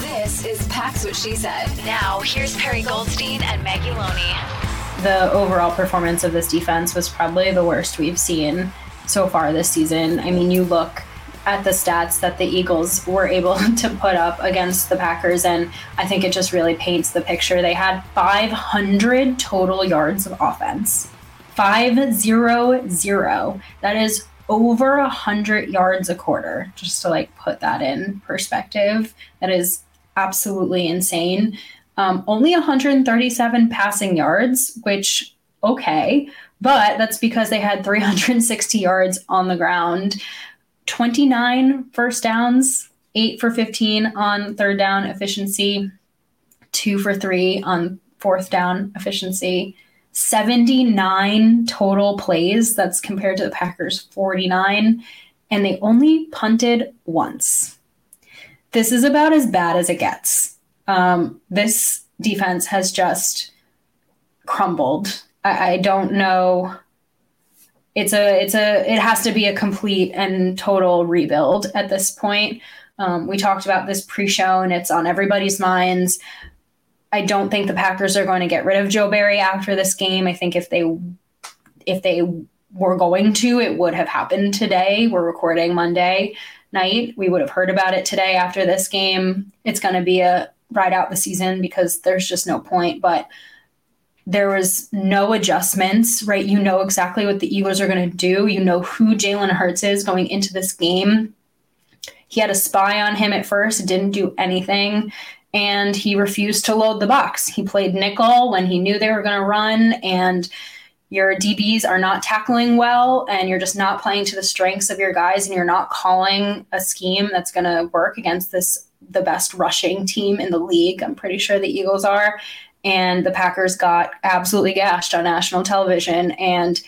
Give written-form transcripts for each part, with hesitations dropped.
This is Packs What She Said. Now, here's Perry Goldstein and Maggie Loney. The overall performance of this defense was probably the worst we've seen so far this season. I mean, you look at the stats that the Eagles were able to put up against the Packers, and I think it just really paints the picture. They had 500 total yards of offense. 500. That is over 100 yards a quarter, just to like put that in perspective. That is absolutely insane. Only 137 passing yards, which, okay, but that's because they had 360 yards on the ground, 29 first downs, 8 for 15 on third down efficiency, 2 for 3 on fourth down efficiency. 79 total plays. That's compared to the Packers' 49, and they only punted once. This is about as bad as it gets. This defense has just crumbled. I don't know. It has to be a complete and total rebuild at this point. We talked about this pre-show, and it's on everybody's minds. I don't think the Packers are going to get rid of Joe Barry after this game. I think if they were going to, it would have happened today. We're recording Monday night. We would have heard about it today after this game. It's going to be a ride out the season because there's just no point. But there was no adjustments, right? You know exactly what the Eagles are going to do. You know who Jalen Hurts is going into this game. He had a spy on him at first, didn't do anything. And he refused to load the box. He played nickel when he knew they were going to run, and your DBs are not tackling well, and you're just not playing to the strengths of your guys, and you're not calling a scheme that's going to work against the best rushing team in the league. I'm pretty sure the Eagles are. And the Packers got absolutely gashed on national television, and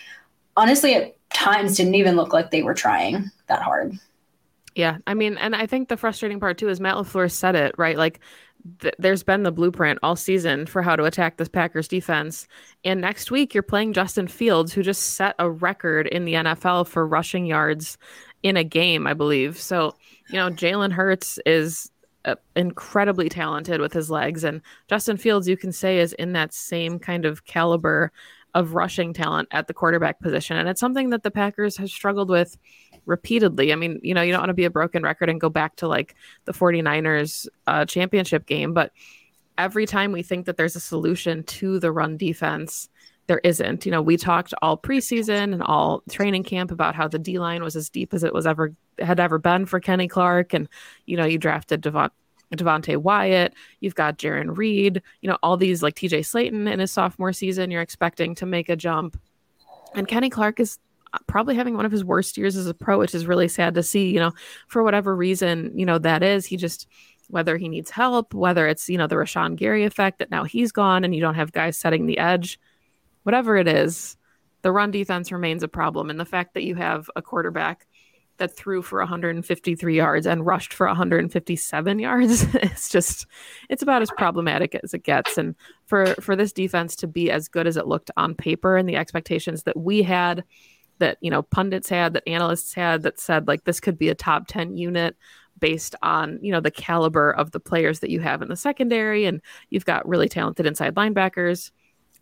honestly at times didn't even look like they were trying that hard. Yeah, I mean, and I think the frustrating part too is Matt LaFleur said it, right? Like, there's been the blueprint all season for how to attack this Packers defense. And next week, you're playing Justin Fields, who just set a record in the NFL for rushing yards in a game, I believe. So, you know, Jalen Hurts is incredibly talented with his legs. And Justin Fields, you can say, is in that same kind of caliber of rushing talent at the quarterback position. And it's something that the Packers have struggled with repeatedly. I mean, you know, you don't want to be a broken record and go back to like the 49ers championship game, but every time we think that there's a solution to the run defense, there isn't. You know, we talked all preseason and all training camp about how the D-line was as deep as it was had ever been for Kenny Clark. And, you know, you drafted Devonte Wyatt, you've got Jaron Reed, you know, all these, like TJ Slayton in his sophomore season, you're expecting to make a jump. And Kenny Clark is probably having one of his worst years as a pro, which is really sad to see, you know, for whatever reason, you know, that is, he just, whether he needs help, whether it's, you know, the Rashawn Gary effect that now he's gone and you don't have guys setting the edge, whatever it is, the run defense remains a problem. And the fact that you have a quarterback that threw for 153 yards and rushed for 157 yards, it's just, it's about as problematic as it gets. And for this defense to be as good as it looked on paper and the expectations that we had, that, you know, pundits had, that analysts had, that said like this could be a top 10 unit based on, you know, the caliber of the players that you have in the secondary, and you've got really talented inside linebackers.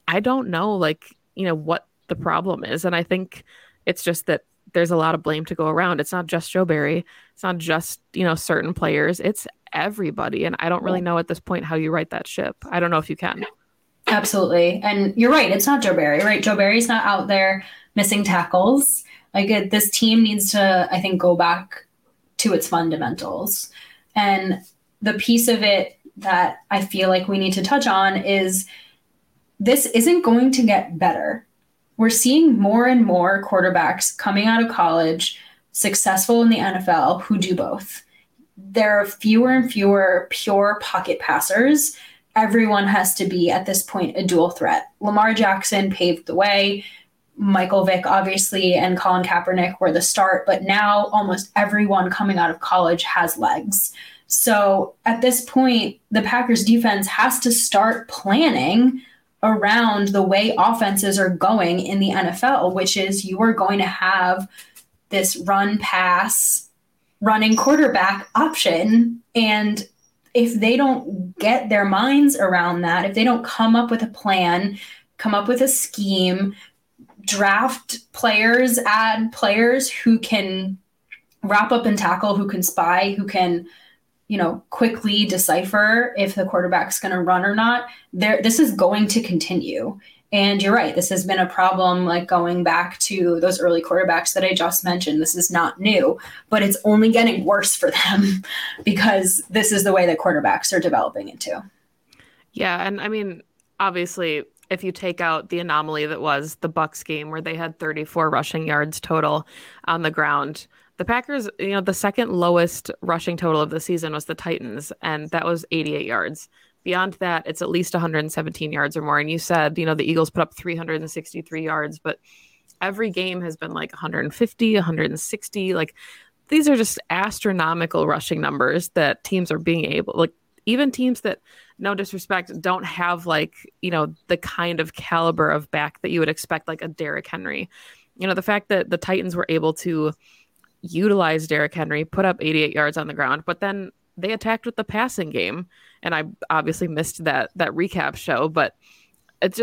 I don't know, like, you know, what the problem is. And I think it's just that there's a lot of blame to go around. It's not just Joe Barry. It's not just, you know, certain players. It's everybody. And I don't really know at this point how you right that ship. I don't know if you can. Absolutely. And you're right. It's not Joe Barry, right? Joe Barry's not out there missing tackles. Like, this team needs to, I think, go back to its fundamentals. And the piece of it that I feel like we need to touch on is this isn't going to get better. We're seeing more and more quarterbacks coming out of college, successful in the NFL, who do both. There are fewer and fewer pure pocket passers. Everyone has to be, at this point, a dual threat. Lamar Jackson paved the way. Michael Vick, obviously, and Colin Kaepernick were the start. But now almost everyone coming out of college has legs. So at this point, the Packers defense has to start planning around the way offenses are going in the NFL, which is you are going to have this run pass, running quarterback option. And if they don't get their minds around that, if they don't come up with a plan, come up with a scheme, draft players, add players who can wrap up and tackle, who can spy, who can, you know, quickly decipher if the quarterback's going to run or not, there, this is going to continue. And you're right, this has been a problem, like going back to those early quarterbacks that I just mentioned. This is not new, but it's only getting worse for them because this is the way that quarterbacks are developing into. Yeah. And I mean, obviously, if you take out the anomaly that was the Bucs game where they had 34 rushing yards total on the ground, the Packers, you know, the second lowest rushing total of the season was the Titans, and that was 88 yards. Beyond that, it's at least 117 yards or more. And you said, you know, the Eagles put up 363 yards, but every game has been like 150, 160. Like, these are just astronomical rushing numbers that teams are being able, like, even teams that, no disrespect, don't have, like, you know, the kind of caliber of back that you would expect, like a Derrick Henry. You know, the fact that the Titans were able to utilize Derrick Henry, put up 88 yards on the ground, but then they attacked with the passing game. And I obviously missed that recap show, but it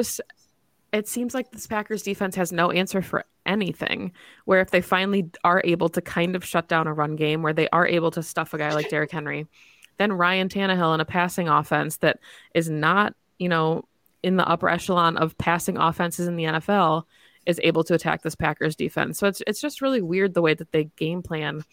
seems like this Packers defense has no answer for anything, where if they finally are able to kind of shut down a run game, where they are able to stuff a guy like Derrick Henry, then Ryan Tannehill in a passing offense that is not, you know, in the upper echelon of passing offenses in the NFL, is able to attack this Packers defense. So it's just really weird the way that they game plan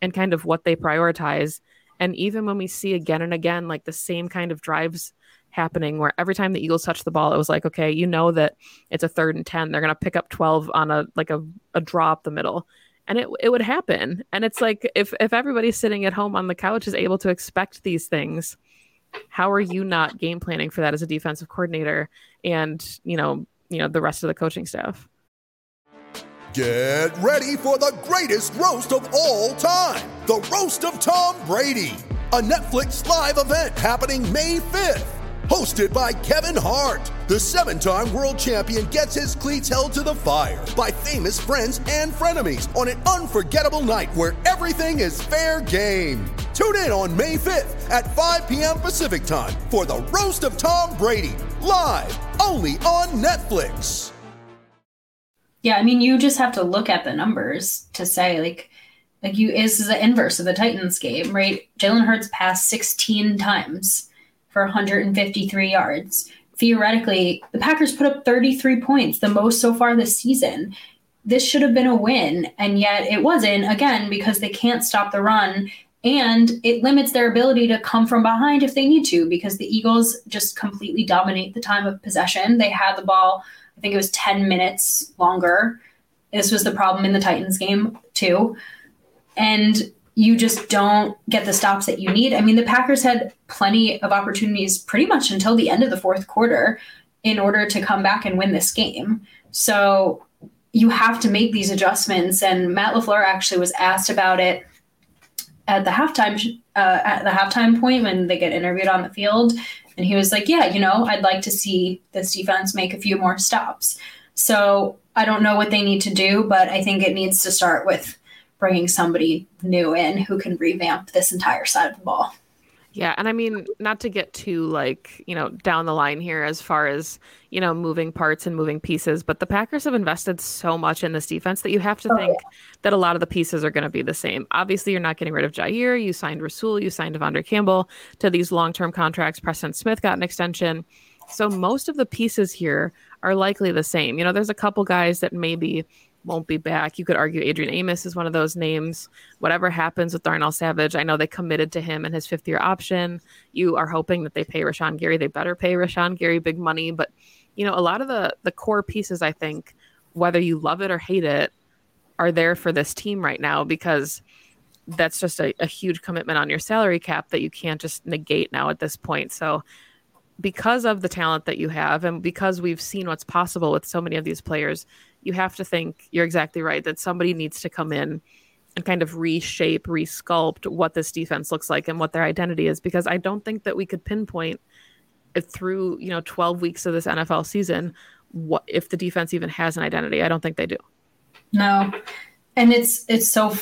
and kind of what they prioritize. And even when we see again and again, like, the same kind of drives happening, where every time the Eagles touch the ball, it was like, okay, you know that it's a 3rd and 10. They're going to pick up 12 on a draw up the middle. And it would happen. And it's like, if everybody's sitting at home on the couch is able to expect these things, how are you not game planning for that as a defensive coordinator and, you know, the rest of the coaching staff? Get ready for the greatest roast of all time. The Roast of Tom Brady. A Netflix live event happening May 5th. Hosted by Kevin Hart. The 7-time world champion gets his cleats held to the fire by famous friends and frenemies on an unforgettable night where everything is fair game. Tune in on May 5th at 5 p.m. Pacific time for The Roast of Tom Brady. Live only on Netflix. Yeah, I mean, you just have to look at the numbers to say, this is the inverse of the Titans game, right? Jalen Hurts passed 16 times for 153 yards. Theoretically, the Packers put up 33 points, the most so far this season. This should have been a win, and yet it wasn't, again, because they can't stop the run, and it limits their ability to come from behind if they need to, because the Eagles just completely dominate the time of possession. They had the ball, I think it was 10 minutes longer This was the problem in the Titans game too. And you just don't get the stops that you need. I mean, the Packers had plenty of opportunities pretty much until the end of the fourth quarter in order to come back and win this game. So you have to make these adjustments. And Matt LaFleur actually was asked about it at the halftime point when they get interviewed on the field. And he was like, yeah, you know, I'd like to see this defense make a few more stops. So I don't know what they need to do, but I think it needs to start with bringing somebody new in who can revamp this entire side of the ball. Yeah. And I mean, not to get too down the line here as far as, moving parts and moving pieces, but the Packers have invested so much in this defense that you have to think that a lot of the pieces are going to be the same. Obviously, you're not getting rid of Jair. You signed Rasul, you signed Devondre Campbell to these long-term contracts. Preston Smith got an extension. So most of the pieces here are likely the same. There's a couple guys that maybe won't be back. You could argue Adrian Amos is one of those names. Whatever happens with Darnell Savage, I know they committed to him and his fifth-year option. You are hoping that they pay Rashawn Gary. They better pay Rashawn Gary big money. But, a lot of the core pieces, I think, whether you love it or hate it, are there for this team right now because that's just a huge commitment on your salary cap that you can't just negate now at this point. So because of the talent that you have and because we've seen what's possible with so many of these players, you have to think, you're exactly right, that somebody needs to come in and kind of reshape, resculpt what this defense looks like and what their identity is, because I don't think that we could pinpoint it through, 12 weeks of this NFL season, what if the defense even has an identity. I don't think they do. No. And it's so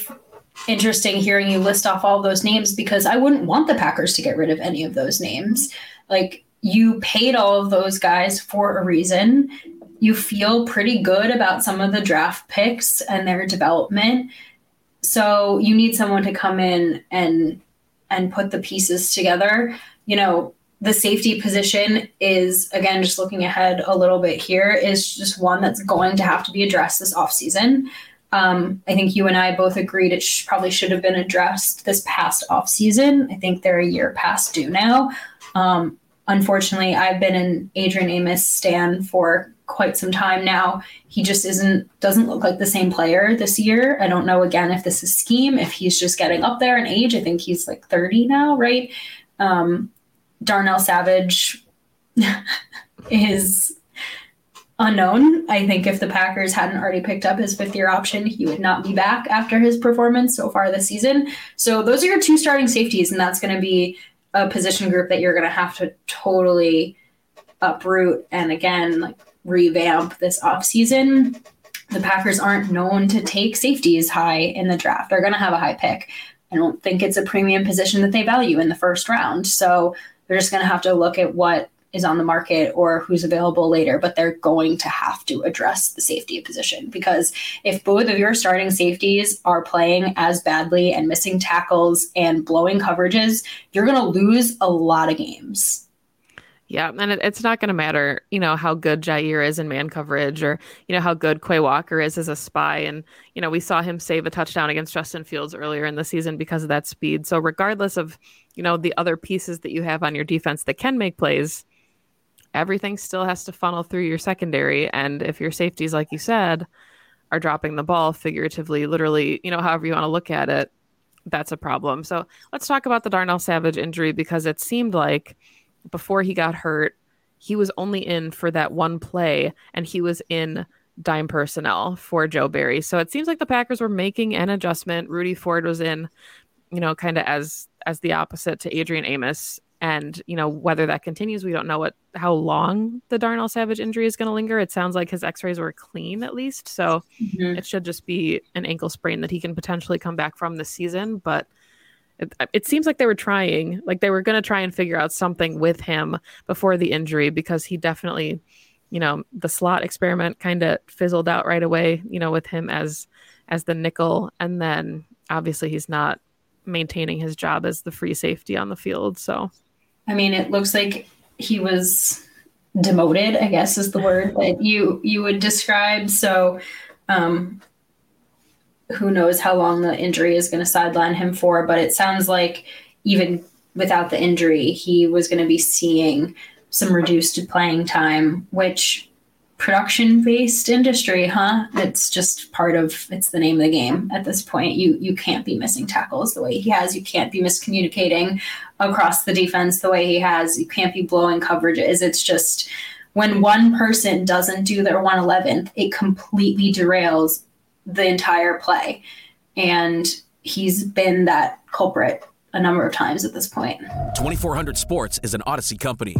interesting hearing you list off all those names, because I wouldn't want the Packers to get rid of any of those names. You paid all of those guys for a reason. You feel pretty good about some of the draft picks and their development. So you need someone to come in and put the pieces together. The safety position is, again, just looking ahead a little bit here, is just one that's going to have to be addressed this offseason. I think you and I both agreed it probably should have been addressed this past offseason. I think they're a year past due now. Unfortunately, I've been an Adrian Amos stan for quite some time now. He just doesn't look like the same player this year. I don't know, again, if this is scheme, if he's just getting up there in age. I think he's 30 now, right? Darnell Savage is unknown. I think if the Packers hadn't already picked up his fifth-year option, he would not be back after his performance so far this season. So those are your two starting safeties, and that's going to be a position group that you're going to have to totally uproot and, again, revamp this offseason. The Packers aren't known to take safeties high in the draft. They're going to have a high pick. I don't think it's a premium position that they value in the first round. So they're just going to have to look at what is on the market or who's available later, but they're going to have to address the safety position, because if both of your starting safeties are playing as badly and missing tackles and blowing coverages, you're going to lose a lot of games. Yeah, and it's not going to matter, how good Jair is in man coverage or, how good Quay Walker is as a spy. And, we saw him save a touchdown against Justin Fields earlier in the season because of that speed. So regardless of, the other pieces that you have on your defense that can make plays, everything still has to funnel through your secondary. And if your safeties, like you said, are dropping the ball figuratively, literally, however you want to look at it, that's a problem. So let's talk about the Darnell Savage injury, because it seemed like before he got hurt, he was only in for that one play, and he was in dime personnel for Joe Barry. So it seems like the Packers were making an adjustment. Rudy Ford was in, kind of as the opposite to Adrian Amos. And, whether that continues, we don't know how long the Darnell Savage injury is going to linger. It sounds like his x-rays were clean at least. So It should just be an ankle sprain that he can potentially come back from this season. But it seems like they were trying, they were going to try and figure out something with him before the injury, because he definitely, the slot experiment kind of fizzled out right away, with him as the nickel. And then obviously he's not maintaining his job as the free safety on the field. So, I mean, it looks like he was demoted, I guess is the word that you would describe. So, who knows how long the injury is going to sideline him for, but it sounds like even without the injury, he was going to be seeing some reduced playing time, which production-based industry, huh? It's just part of, it's the name of the game at this point. You can't be missing tackles the way he has. You can't be miscommunicating across the defense the way he has. You can't be blowing coverages. It's just when one person doesn't do their 1/11th, it completely derails the entire play. And he's been that culprit a number of times at this point. 2400 Sports is an Odyssey company.